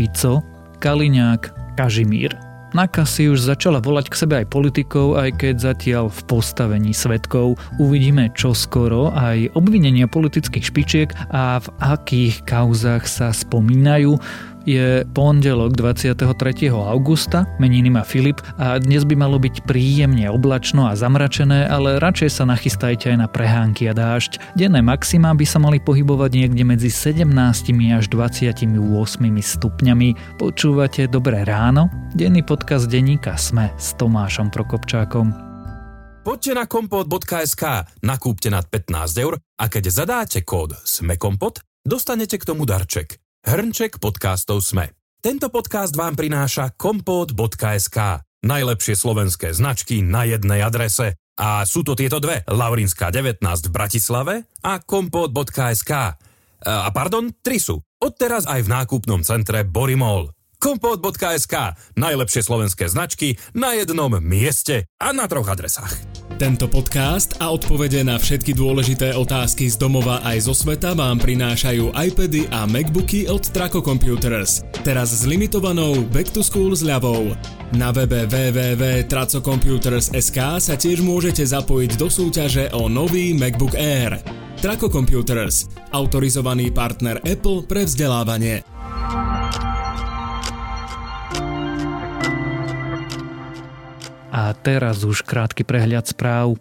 Fico, Kaliňák, Kažimír. NAKA si už začala volať k sebe aj politikov, aj keď zatiaľ v postavení svedkov. Uvidíme čoskoro aj obvinenia politických špičiek a v akých kauzách sa spomínajú. Je pondelok 23. augusta, meniny má Filip a dnes by malo byť príjemne oblačno a zamračené, ale radšej sa nachystajte aj na prehánky a dážď. Denné maxima by sa mali pohybovať niekde medzi 17 až 28 stupňami. Počúvate Dobré ráno? Denný podcast denníka Sme s Tomášom Prokopčákom. Poďte na kompot.sk, nakúpte nad 15 € a keď zadáte kód SMEKOMPOT, dostanete k tomu darček. Hrnček podcastov Sme. Tento podcast vám prináša kompot.sk. Najlepšie slovenské značky na jednej adrese. A sú to tieto dve. Laurinská 19 v Bratislave a kompot.sk. A pardon, tri sú. Odteraz aj v nákupnom centre Bory Mall. Kompot.sk. Najlepšie slovenské značky na jednom mieste a na troch adresách. Tento podcast a odpovede na všetky dôležité otázky z domova aj zo sveta vám prinášajú iPady a MacBooky od Traco Computers. Teraz s limitovanou Back to School zľavou. Na webe www.tracocomputers.sk sa tiež môžete zapojiť do súťaže o nový MacBook Air. Traco Computers, autorizovaný partner Apple pre vzdelávanie. A teraz už krátky prehľad správ.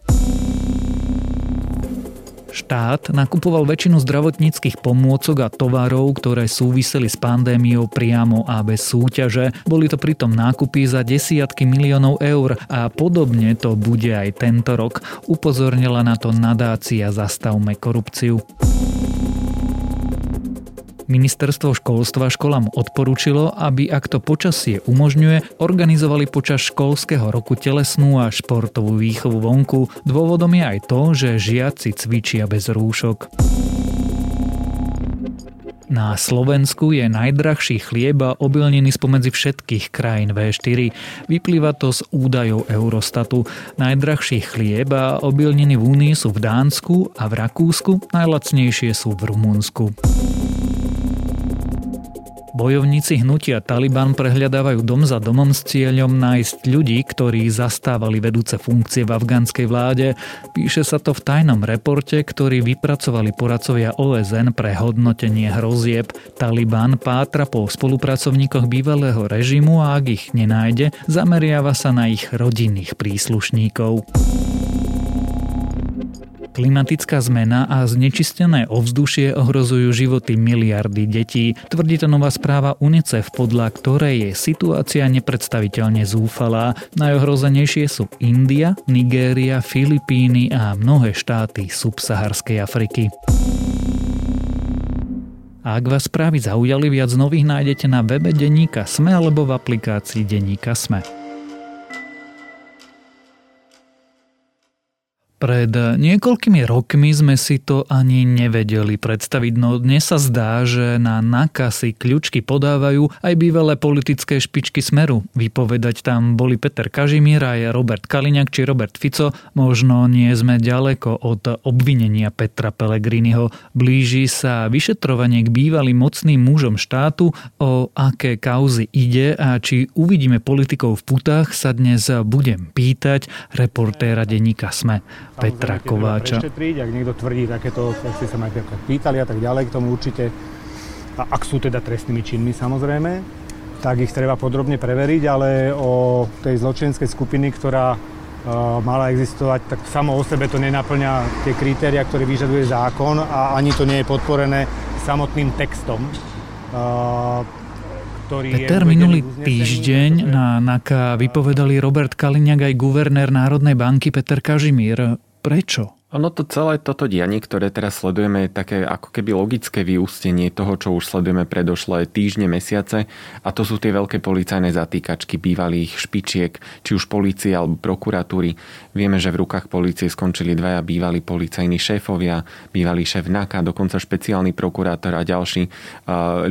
Štát nakupoval väčšinu zdravotníckych pomôcok a tovarov, ktoré súviseli s pandémiou priamo a bez súťaže. Boli to pritom nákupy za desiatky miliónov eur a podobne to bude aj tento rok. Upozornila na to nadácia Zastavme korupciu. Ministerstvo školstva školám odporúčilo, aby ak to počasie umožňuje, organizovali počas školského roku telesnú a športovú výchovu vonku. Dôvodom je aj to, že žiaci cvičia bez rúšok. Na Slovensku je najdrahší chlieb a obilniny spomedzi všetkých krajín V4. Vyplýva to z údajov Eurostatu. Najdrahší chlieb a obilniny v Únii sú v Dánsku a v Rakúsku, najlacnejšie sú v Rumunsku. Bojovníci hnutia Taliban prehľadávajú dom za domom s cieľom nájsť ľudí, ktorí zastávali vedúce funkcie v afgánskej vláde. Píše sa to v tajnom reporte, ktorý vypracovali poradcovia OSN pre hodnotenie hrozieb. Taliban pátra po spolupracovníkoch bývalého režimu a ak ich nenájde, zameriava sa na ich rodinných príslušníkov. Klimatická zmena a znečistené ovzdušie ohrozujú životy miliardy detí, tvrdí to nová správa UNICEF, podľa ktorej je situácia nepredstaviteľne zúfalá. Najohrozenejšie sú India, Nigéria, Filipíny a mnohé štáty subsaharskej Afriky. Ak vás správy zaujali, viac nových nájdete na webe denníka Sme alebo v aplikácii denníka Sme. Pred niekoľkými rokmi sme si to ani nevedeli predstaviť, no dnes sa zdá, že na NAKA si kľúčky podávajú aj bývalé politické špičky Smeru. Vypovedať tam boli Peter Kažimír, aj Robert Kaliňák či Robert Fico. Možno nie sme ďaleko od obvinenia Petra Pellegriniho. Blíži sa vyšetrovanie k bývalým mocným mužom štátu. O aké kauzy ide a či uvidíme politikov v putách, sa dnes budem pýtať reportéra denníka Sme Petra Kovača. Ak niekto tvrdí takéto, ak ste sa ma pýtali a tak ďalej, k tomu určite, a ak sú teda trestnými činmi samozrejme, tak ich treba podrobne preveriť, ale o tej zločineckej skupiny, ktorá mala existovať, tak samo o sebe to nenaplňa tie kritériá, ktoré vyžaduje zákon a ani to nie je podporené samotným textom. Peter minulý týždeň na NAKA vypovedali Robert Kaliňák aj guvernér Národnej banky Peter Kažimír. Prečo? Ono to celé toto dianie, ktoré teraz sledujeme, je také ako keby logické vyústenie toho, čo už sledujeme predošlé týždne, mesiace. A to sú tie veľké policajné zatýkačky bývalých špičiek, či už polície alebo prokuratúry. Vieme, že v rukách polície skončili dvaja bývalí policajní šéfovia, bývalý šéf NAKA, dokonca špeciálny prokurátor a ďalší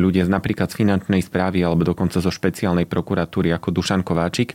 ľudia napríklad z finančnej správy alebo dokonca zo špeciálnej prokuratúry ako Dušan Kováčik.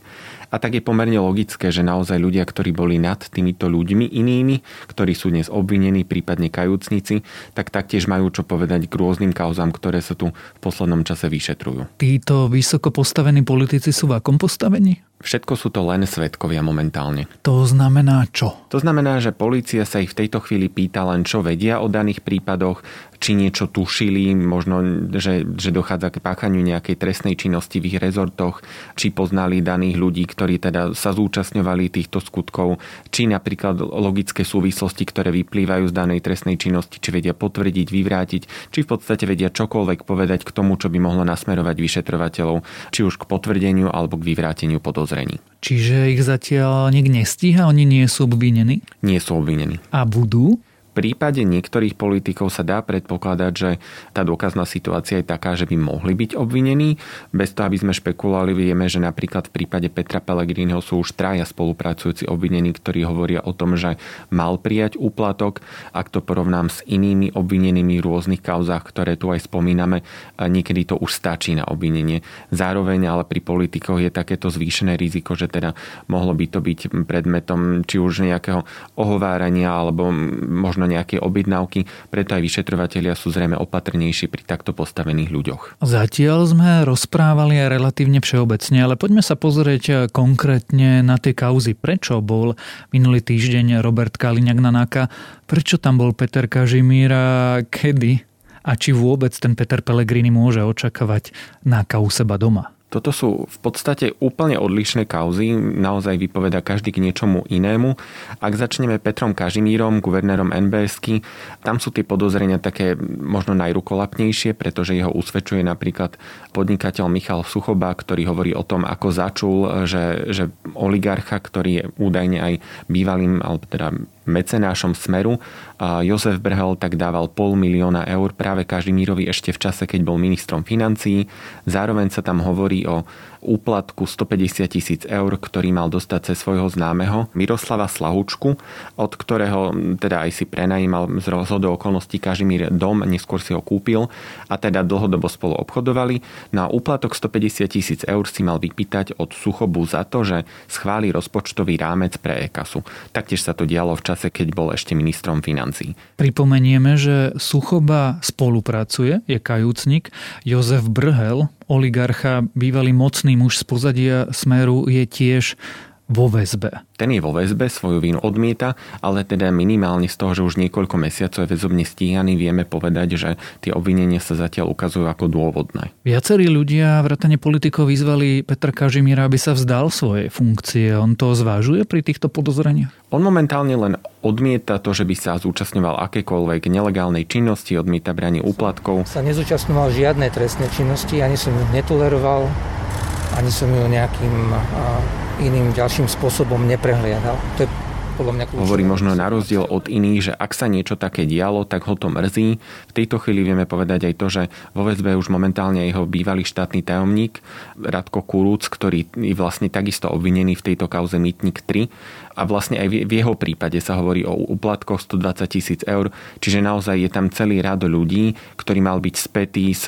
A tak je pomerne logické, že naozaj ľudia, ktorí boli nad týmito ľuďmi inými, ktorí sú dnes obvinení, prípadne kajúcnici, tak taktiež majú čo povedať k rôznym kauzám, ktoré sa tu v poslednom čase vyšetrujú. Títo vysoko postavení politici sú v akom postavení? Všetko sú to len svedkovia momentálne. To znamená čo? To znamená, že polícia sa ich v tejto chvíli pýta len, čo vedia o daných prípadoch, či niečo tušili, možno, že dochádza k páchaniu nejakej trestnej činnosti v ich rezortoch, či poznali daných ľudí, ktorí teda sa zúčastňovali týchto skutkov, či napríklad logické súvislosti, ktoré vyplývajú z danej trestnej činnosti, či vedia potvrdiť, vyvrátiť, či v podstate vedia čokoľvek povedať k tomu, čo by mohlo nasmerovať vyšetrovateľov, či už k potvrdeniu alebo k vyvráteniu podozrenia. Čiže ich zatiaľ niekto nestíha? Oni nie sú obvinení? Nie sú obvinení. A budú? V prípade niektorých politikov sa dá predpokladať, že tá dôkazná situácia je taká, že by mohli byť obvinení. Bez toho, aby sme špekulovali, vieme, že napríklad v prípade Petra Pellegriniho sú už traja spolupracujúci obvinení, ktorí hovoria o tom, že mal prijať úplatok. Ak to porovnám s inými obvinenými v rôznych kauzách, ktoré tu aj spomíname, niekedy to už stačí na obvinenie. Zároveň ale pri politikoch je takéto zvýšené riziko, že teda mohlo by to byť predmetom či už nejakého ohovárania alebo možno nejaké objednávky, preto aj vyšetrovatelia sú zrejme opatrnejší pri takto postavených ľuďoch. Zatiaľ sme rozprávali aj relatívne všeobecne, ale poďme sa pozrieť konkrétne na tie kauzy. Prečo bol minulý týždeň Robert Kaliňák na NAKA? Prečo tam bol Peter Kažimír a kedy? A či vôbec ten Peter Pellegrini môže očakávať NAKA u seba doma? Toto sú v podstate úplne odlišné kauzy, naozaj vypovedá každý k niečomu inému. Ak začneme Petrom Kažimírom, guvernérom NBS-ky, tam sú tie podozrenia také možno najrukolapnejšie, pretože jeho usvedčuje napríklad podnikateľ Michal Suchoba, ktorý hovorí o tom, ako začul, že oligarcha, ktorý je údajne aj bývalým, alebo teda mecenášom Smeru, Jozef Brhel, tak dával 500 000 eur práve Kažimírovi ešte v čase, keď bol ministrom financií. Zároveň sa tam hovorí o úplatku 150 000 eur, ktorý mal dostať cez svojho známeho Miroslava Slahučku, od ktorého teda aj si prenajímal z rozhodov okolností Kažimír dom, neskôr si ho kúpil a teda dlhodobo spolu obchodovali. Na úplatok 150 000 eur si mal vypýtať od Suchobu za to, že schváli rozpočtový rámec pre e-kasu. Taktiež sa to dialo v čase, keď bol ešte ministrom financií. Pripomenieme, že Suchoba spolupracuje, je kajúcnik, Jozef Brhel, oligarcha, bývalý mocný muž z pozadia Smeru, je tiež vo väzbe. Ten je vo väzbe, svoju vinu odmieta, ale teda minimálne z toho, že už niekoľko mesiacov je väzobne stíhaný, vieme povedať, že tie obvinenia sa zatiaľ ukazujú ako dôvodné. Viacerí ľudia, vrátane politikov, vyzvali Petra Kažimíra, aby sa vzdal svojej funkcie. On to zvážuje pri týchto podozreniach? On momentálne len odmieta to, že by sa zúčastňoval akékoľvek nelegálnej činnosti, odmieta branie úplatkov. Sa nezúčastňoval žiadnej trestnej činnosti, ani som ju netoleroval, ani som ju nejakým iným ďalším spôsobom neprehliadal. To je podľa mňa kľúčové. Hovorí možno na rozdiel od iných, že ak sa niečo také dialo, tak ho to mrzí. V tejto chvíli vieme povedať aj to, že vo väzbe už momentálne jeho bývalý štátny tajomník Radko Kuruc, ktorý je vlastne takisto obvinený v tejto kauze Mýtnik 3. A vlastne aj v jeho prípade sa hovorí o úplatkoch 120 000 eur, čiže naozaj je tam celý rad ľudí, ktorý mal byť spätý s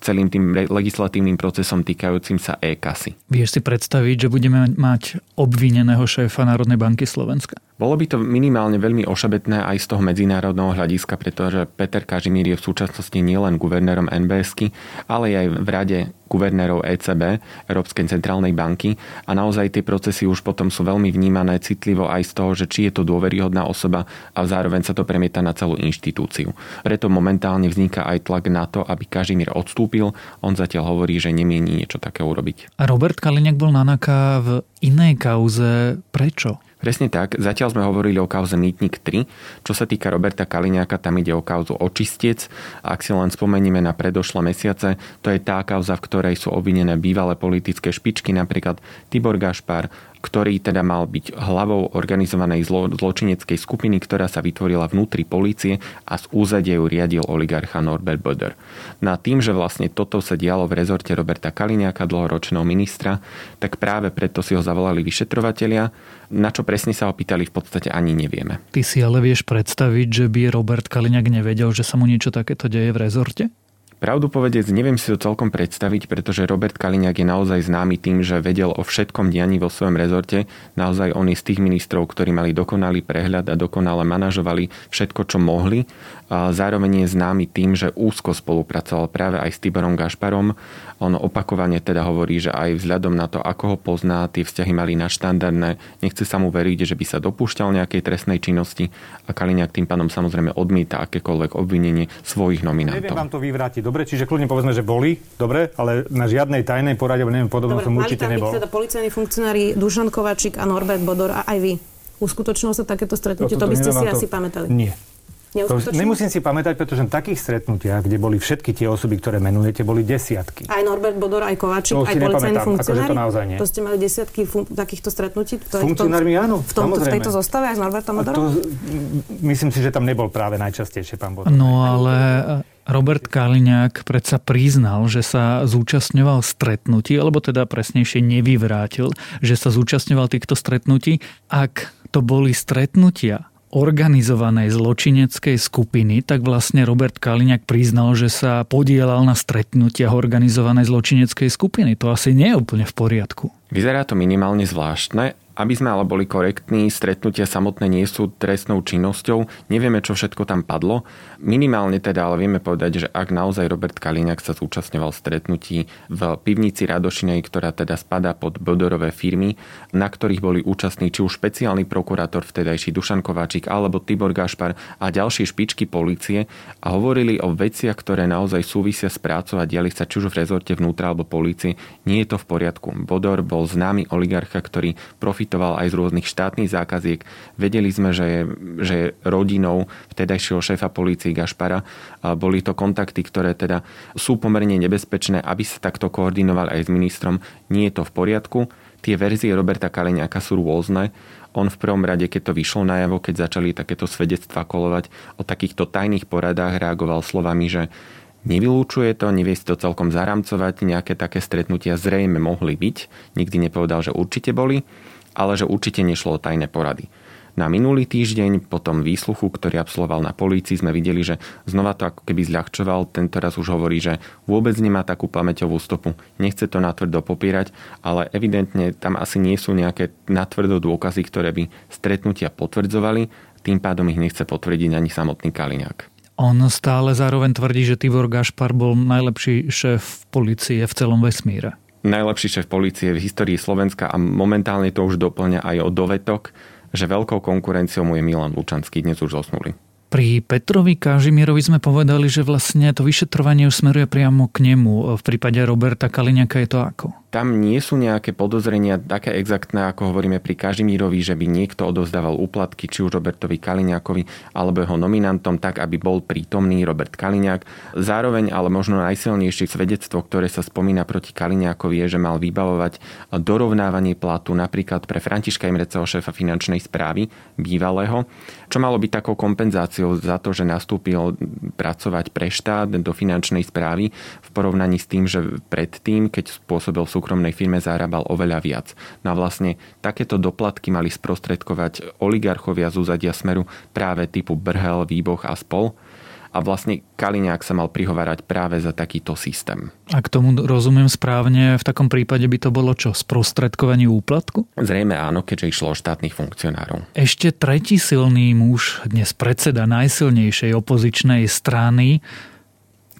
celým tým legislatívnym procesom týkajúcim sa e-kasy. Vieš si predstaviť, že budeme mať obvineného šéfa Národnej banky Slovenska? Bolo by to minimálne veľmi ošabetné aj z toho medzinárodného hľadiska, pretože Peter Kažimír je v súčasnosti nielen guvernérom NBS-ky, ale aj v rade guvernérov ECB, Európskej centrálnej banky, a naozaj tie procesy už potom sú veľmi vnímané citlivo aj z toho, že či je to dôveryhodná osoba a zároveň sa to premieta na celú inštitúciu. Preto momentálne vzniká aj tlak na to, aby Kažimír odstúpil. On zatiaľ hovorí, že nemieni niečo také urobiť. A Robert Kaliňák bol na NAKA v inej kauze. Prečo? Presne tak. Zatiaľ sme hovorili o kauze Mýtnik 3. Čo sa týka Roberta Kaliňáka, tam ide o kauzu Očistiec. Ak si len spomenieme na predošlé mesiace, to je tá kauza, v ktorej sú obvinené bývalé politické špičky, napríklad Tibor Gašpar, ktorý teda mal byť hlavou organizovanej zločineckej skupiny, ktorá sa vytvorila vnútri polície a z úzadia ju riadil oligarcha Norbert Bödör. No a tým, že vlastne toto sa dialo v rezorte Roberta Kaliňáka, dlhoročného ministra, tak práve preto si ho zavolali vyšetrovatelia. Na čo presne sa opýtali, v podstate ani nevieme. Ty si ale vieš predstaviť, že by Robert Kaliňák nevedel, že sa mu niečo takéto deje v rezorte? Pravdu povedec, neviem si to celkom predstaviť, pretože Robert Kaliňák je naozaj známy tým, že vedel o všetkom dianí vo svojom rezorte. Naozaj on je z tých ministrov, ktorí mali dokonalý prehľad a dokonale manažovali všetko, čo mohli. Zároveň je známy tým, že úzko spolupracoval práve aj s Tiborom Gašparom. On opakovane teda hovorí, že aj vzhľadom na to, ako ho pozná, tie vzťahy mali nadštandardné. Nechce sa mu veriť, že by sa dopúšťal nejakej trestnej činnosti a Kaliňák tým pádom samozrejme odmieta akékoľvek obvinenie svojich nominantov. Neviem vám to vyvrátiť. Dobre, čiže kľudne povedzme, že boli, dobre, ale na žiadnej tajnej porade, neviem, podobno som určite nebol. Dobre, mali tam byť teda policajní funkcionári Dušan Kováčik a Norbert Bödör a aj vy. Uskutočnilo sa takéto stretnutie? To by ste si asi pamätali. Nie. Nemusím si pamätať, pretože v takých stretnutiach, kde boli všetky tie osoby, ktoré menujete, boli desiatky. Aj Norbert Bödör, aj Kováčik, aj policajní funkcionári. To ste mali desiatky takýchto stretnutí? Funkcionármi, áno. V tejto zostave aj s Norbertom Bödörom? Myslím si, že tam nebol práve najčastejšie pán Bödör. No ale Robert Kaliňák predsa priznal, že sa zúčastňoval stretnutí, alebo teda presnejšie nevyvrátil, že sa zúčastňoval týchto stretnutí. Ak to boli stretnutia organizovanej zločineckej skupiny, tak vlastne Robert Kaliňák priznal, že sa podielal na stretnutiach organizovanej zločineckej skupiny. To asi nie je úplne v poriadku. Vyzerá to minimálne zvláštne. Aby sme ale boli korektní, stretnutia samotné nie sú trestnou činnosťou. Nevieme, čo všetko tam padlo. Minimálne teda, ale vieme povedať, že ak naozaj Robert Kaliňák sa zúčastňoval stretnutí v pivnici Radošinej, ktorá teda spadá pod Bödörove firmy, na ktorých boli účastní či už špeciálny prokurátor vtedajší Dušan Kováčik alebo Tibor Gašpar a ďalšie špičky polície a hovorili o veciach, ktoré naozaj súvisia s prácou a diali sa či už v rezorte vnútra alebo polície, nie je to v poriadku. Bödör bol známy oligarcha, ktorý profitoval aj z rôznych štátnych zákaziek. Vedeli sme, že rodinou vtedajšieho šéfa polície Gašpara boli to kontakty, ktoré teda sú pomerne nebezpečné, aby sa takto koordinoval aj s ministrom. Nie je to v poriadku. Tie verzie Roberta Kaliňáka sú rôzne. On v prvom rade, keď to vyšlo najavo, keď začali takéto svedectvá kolovať, o takýchto tajných poradách reagoval slovami, že nevylúčuje to, nevie si to celkom zaramcovať, nejaké také stretnutia zrejme mohli byť. Nikdy nepovedal, že určite boli, ale že určite nešlo o tajné porady. Na minulý týždeň po tom výsluchu, ktorý absolvoval na polícii, sme videli, že znova to ako keby zľahčoval. Tento raz už hovorí, že vôbec nemá takú pamäťovú stopu. Nechce to natvrdo popírať, ale evidentne tam asi nie sú nejaké natvrdo dôkazy, ktoré by stretnutia potvrdzovali. Tým pádom ich nechce potvrdiť ani samotný Kaliňák. On stále zároveň tvrdí, že Tibor Gašpar bol najlepší šéf polície v celom vesmíre. Najlepší šéf polície v histórii Slovenska a momentálne to už doplňa aj o dovetok, že veľkou konkurenciou mu je Milan Lučanský, dnes už zosnulý. Pri Petrovi Kažimírovi sme povedali, že vlastne to vyšetrovanie už smeruje priamo k nemu. V prípade Roberta Kaliňáka je to ako? Tam nie sú nejaké podozrenia také exaktné, ako hovoríme pri Kažimírovi, že by niekto odovzdával úplatky, či už Robertovi Kaliňákovi alebo jeho nominantom, tak aby bol prítomný Robert Kaliňák. Zároveň ale možno najsilnejšie svedectvo, ktoré sa spomína proti Kaliňákovi, je, že mal vybavovať dorovnávanie platu napríklad pre Františka Imreceho, šéfa finančnej správy bývalého, čo malo byť takou kompenzáciou za to, že nastúpil pracovať pre štát do finančnej správy v porovnaní s tým, že predtým, keď spôsobil v súkromnej firme, zarábal oveľa viac. No a vlastne takéto doplatky mali sprostredkovať oligarchovia z úzadia Smeru práve typu Brhel, Výboh a spol. A vlastne Kaliňák sa mal prihovárať práve za takýto systém. Ak tomu rozumiem správne, v takom prípade by to bolo čo? Sprostredkovanie úplatku? Zrejme áno, keďže išlo o štátnych funkcionárov. Ešte tretí silný muž, dnes predseda najsilnejšej opozičnej strany,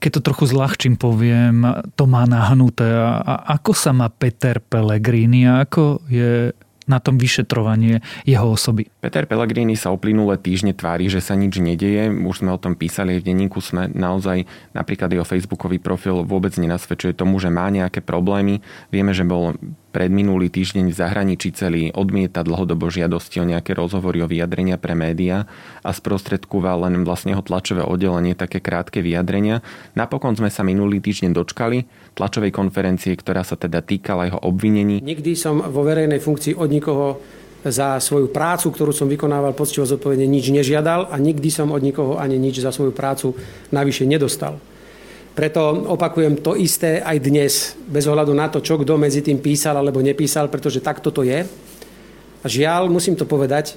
keď to trochu zľahčím poviem, to má nahnuté. A ako sa má Peter Pellegrini? Ako je na tom vyšetrovanie jeho osoby? Peter Pellegrini sa uplynulé týždne tvári, že sa nič nedeje. Už sme o tom písali v denníku Sme. Naozaj napríklad jeho facebookový profil vôbec nenasvedčuje tomu, že má nejaké problémy. Vieme, že bol predminulý týždeň v zahraničí celý, odmieta dlhodobo žiadosti o nejaké rozhovory, o vyjadrenia pre médiá a sprostredkúva len vlastne ho tlačové oddelenie také krátke vyjadrenia. Napokon sme sa minulý týždeň dočkali tlačovej konferencie, ktorá sa teda týkala jeho obvinení. Nikdy som vo verejnej funkcii od nikoho za svoju prácu, ktorú som vykonával poctivo zodpovedne, nič nežiadal a nikdy som od nikoho ani nič za svoju prácu navyše nedostal. Preto opakujem to isté aj dnes, bez ohľadu na to, čo kto medzi tým písal alebo nepísal, pretože takto to je. A žiaľ, musím to povedať,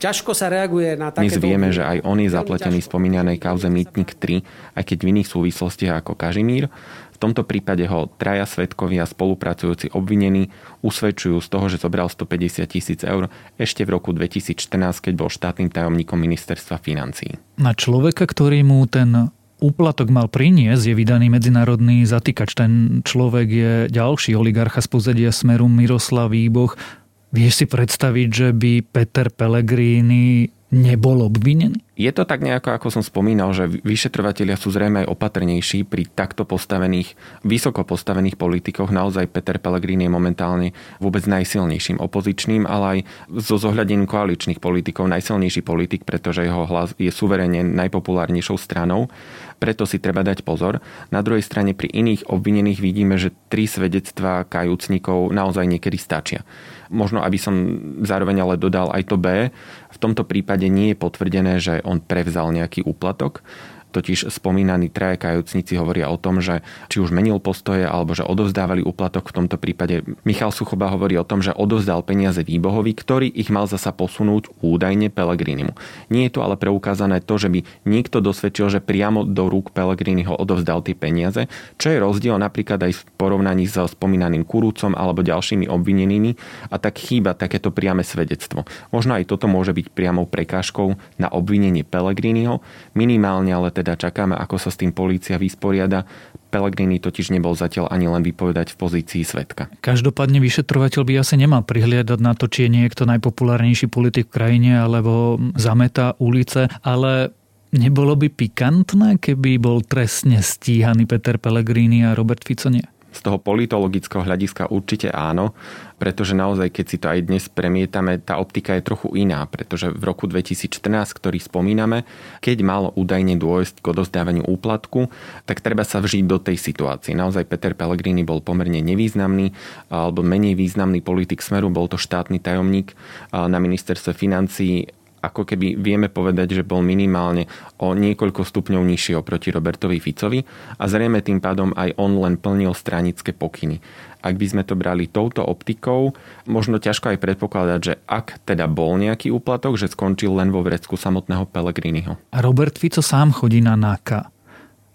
Ťažko sa reaguje na takéto... Dnes vieme, že aj on je zapletený v spomínanej kauze Mýtnik 3, aj keď v iných súvislostiach ako Kažimír. V tomto prípade ho traja svedkovia spolupracujúci obvinení usvedčujú z toho, že zobral 150 000 eur ešte v roku 2014, keď bol štátnym tajomníkom ministerstva financií. Na človeka, ktorý mu ten úplatok mal priniesť, je vydaný medzinárodný zatýkač. Ten človek je ďalší oligarcha z pozadia Smeru Miroslav Výboh. Vieš si predstaviť, že by Peter Pellegrini nebol obvinený? Je to tak nejako, ako som spomínal, že vyšetrovatelia sú zrejme aj opatrnejší pri takto postavených, vysoko postavených politikoch. Naozaj Peter Pellegrini je momentálne vôbec najsilnejším opozičným, ale aj zo zohľadením koaličných politikov najsilnejší politik, pretože jeho hlas je suverene najpopulárnejšou stranou. Preto si treba dať pozor. Na druhej strane pri iných obvinených vidíme, že 3 svedectvá kajúcnikov naozaj niekedy stačia. Možno, aby som zároveň ale dodal aj to B. V tomto prípade nie je potvrdené, že on prevzal nejaký úplatok. Totiž spomínaní traja kajúcnici hovoria o tom, že či už menil postoje alebo že odovzdávali úplatok. V tomto prípade Michal Suchoba hovorí o tom, že odovzdal peniaze Výbohovi, ktorý ich mal zasa posunúť údajne Pellegrinimu. Nie je tu ale preukázané to, že by niekto dosvedčil, že priamo do rúk Pellegriniho odovzdal tie peniaze, čo je rozdiel napríklad aj v porovnaní so spomínaným Kurucom alebo ďalšími obvinenými, a tak chýba takéto priame svedectvo. Možno aj toto môže byť priamou prekážkou na obvinenie Pellegriniho, minimálne ale teda čakáme, ako sa s tým polícia vysporiada. Pellegrini totiž nebol zatiaľ ani len vypovedať v pozícii svedka. Každopádne vyšetrovateľ by asi nemal prihliadať na to, či je niekto najpopulárnejší politik v krajine, alebo zametá ulice, ale nebolo by pikantné, keby bol trestne stíhaný Peter Pellegrini a Robert Fico nie? Z toho politologického hľadiska určite áno, pretože naozaj, keď si to aj dnes premietame, tá optika je trochu iná, pretože v roku 2014, ktorý spomíname, keď malo údajne dôjsť k odozdávaniu úplatku, tak treba sa vžiť do tej situácie. Naozaj Peter Pellegrini bol pomerne nevýznamný, alebo menej významný politik Smeru, bol to štátny tajomník na ministerstve financií, ako keby vieme povedať, že bol minimálne o niekoľko stupňov nižšie oproti Robertovi Ficovi a zrejme tým pádom aj on len plnil stranické pokyny. Ak by sme to brali touto optikou, možno ťažko aj predpokladať, že ak teda bol nejaký úplatok, že skončil len vo vrecku samotného Pellegriniho. Robert Fico sám chodí na NAKA.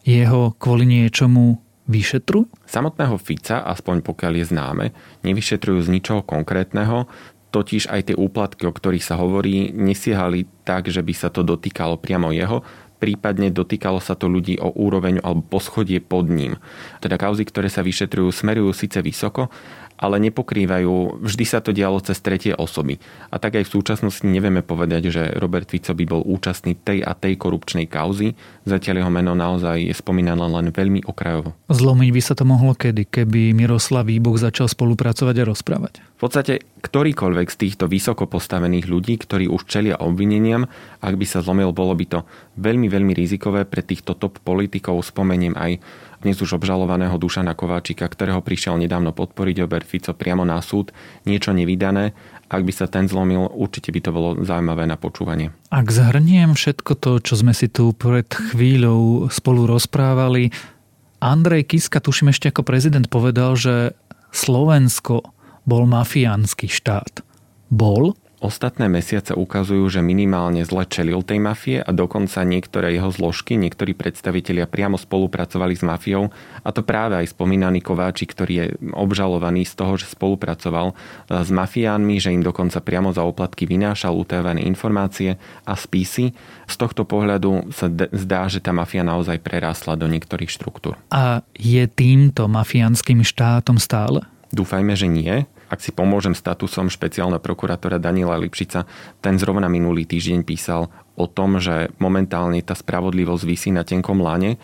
Jeho kvôli niečomu vyšetrujú? Samotného Fica, aspoň pokiaľ je známe, nevyšetrujú z ničoho konkrétneho. Totiž aj tie úplatky, o ktorých sa hovorí, nesiehali tak, že by sa to dotýkalo priamo jeho, prípadne dotýkalo sa to ľudí o úroveň alebo poschodie pod ním. Teda kauzy, ktoré sa vyšetrujú, smerujú síce vysoko, ale nepokrývajú, vždy sa to dialo cez tretie osoby. A tak aj v súčasnosti nevieme povedať, že Robert Fico by bol účastný tej a tej korupčnej kauzy, zatiaľ jeho meno naozaj je spomínané len veľmi okrajovo. Zlomiť by sa to mohlo kedy, keby Miroslav Výboh začal spolupracovať a rozprávať? V podstate ktorýkoľvek z týchto vysoko postavených ľudí, ktorí už čelia obvineniam, ak by sa zlomil, bolo by to veľmi, veľmi rizikové pre týchto top politikov. Spomeniem aj dnes už obžalovaného Dušana Kováčika, ktorého prišiel nedávno podporiť Robert Fico priamo na súd. Niečo nevydané. Ak by sa ten zlomil, určite by to bolo zaujímavé na počúvanie. Ak zhrniem všetko to, čo sme si tu pred chvíľou spolu rozprávali, Andrej Kiska, tuším ešte ako prezident, povedal, že Slovensko bol mafiánsky štát. Bol? Ostatné mesiace ukazujú, že minimálne zle čelil tej mafie a dokonca niektoré jeho zložky, niektorí predstavitelia priamo spolupracovali s mafiou, a to práve aj spomínaný Kováčik, ktorý je obžalovaný z toho, že spolupracoval s mafiánmi, že im dokonca priamo za oplatky vynášal utajované informácie a spisy. Z tohto pohľadu sa zdá, že tá mafia naozaj prerásla do niektorých štruktúr. A je týmto mafiánskym štátom stále? Dúfajme, že nie. Ak si pomôžem statusom špeciálneho prokurátora Daniela Lipšica, ten zrovna minulý týždeň písal o tom, že momentálne tá spravodlivosť visí na tenkom lane,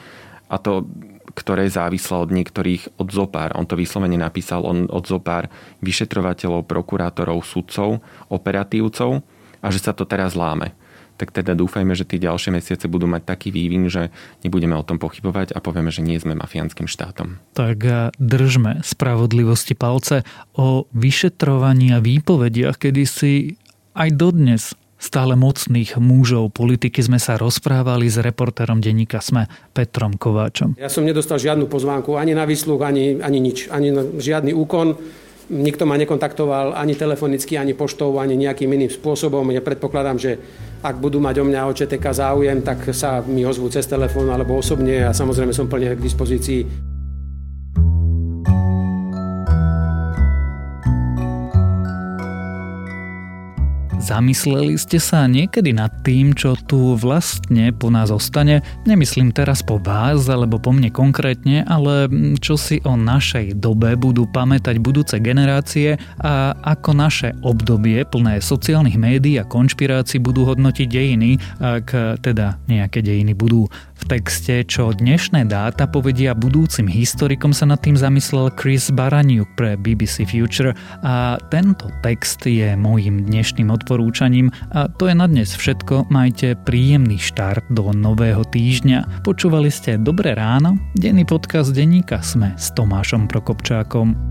a to, ktoré závislo od niektorých, od zopár. On to vyslovene napísal, od zopár vyšetrovateľov, prokurátorov, sudcov, operatívcov, a že sa to teraz láme. Tak teda dúfajme, že tie ďalšie mesiace budú mať taký vývin, že nebudeme o tom pochybovať a povieme, že nie sme mafiánskym štátom. Tak držme spravodlivosti palce. O vyšetrovaní a výpovediach kedysi aj dodnes stále mocných mužov politiky sme sa rozprávali s reportérom denníka SME Petrom Kovačom. Ja som nedostal žiadnu pozvánku, ani na výsluch, ani nič, ani žiadny úkon. Nikto ma nekontaktoval ani telefonicky, ani poštou, ani nejakým iným spôsobom. Ja predpokladám, že ak budú mať o mňa o ČTK záujem, tak sa mi ozvú cez telefón alebo osobne a samozrejme som plne k dispozícii. Zamysleli ste sa niekedy nad tým, čo tu vlastne po nás ostane? Nemyslím teraz po vás, alebo po mne konkrétne, ale čo si o našej dobe budú pamätať budúce generácie a ako naše obdobie plné sociálnych médií a konšpirácií budú hodnotiť dejiny, ak teda nejaké dejiny budú. V texte, čo dnešné dáta povedia budúcim historikom, sa nad tým zamyslel Chris Baraniuk pre BBC Future a tento text je mojím dnešným odporúčaním a to je na dnes všetko. Majte príjemný štart do nového týždňa. Počúvali ste Dobré ráno, denný podcast denníka Sme s Tomášom Prokopčákom.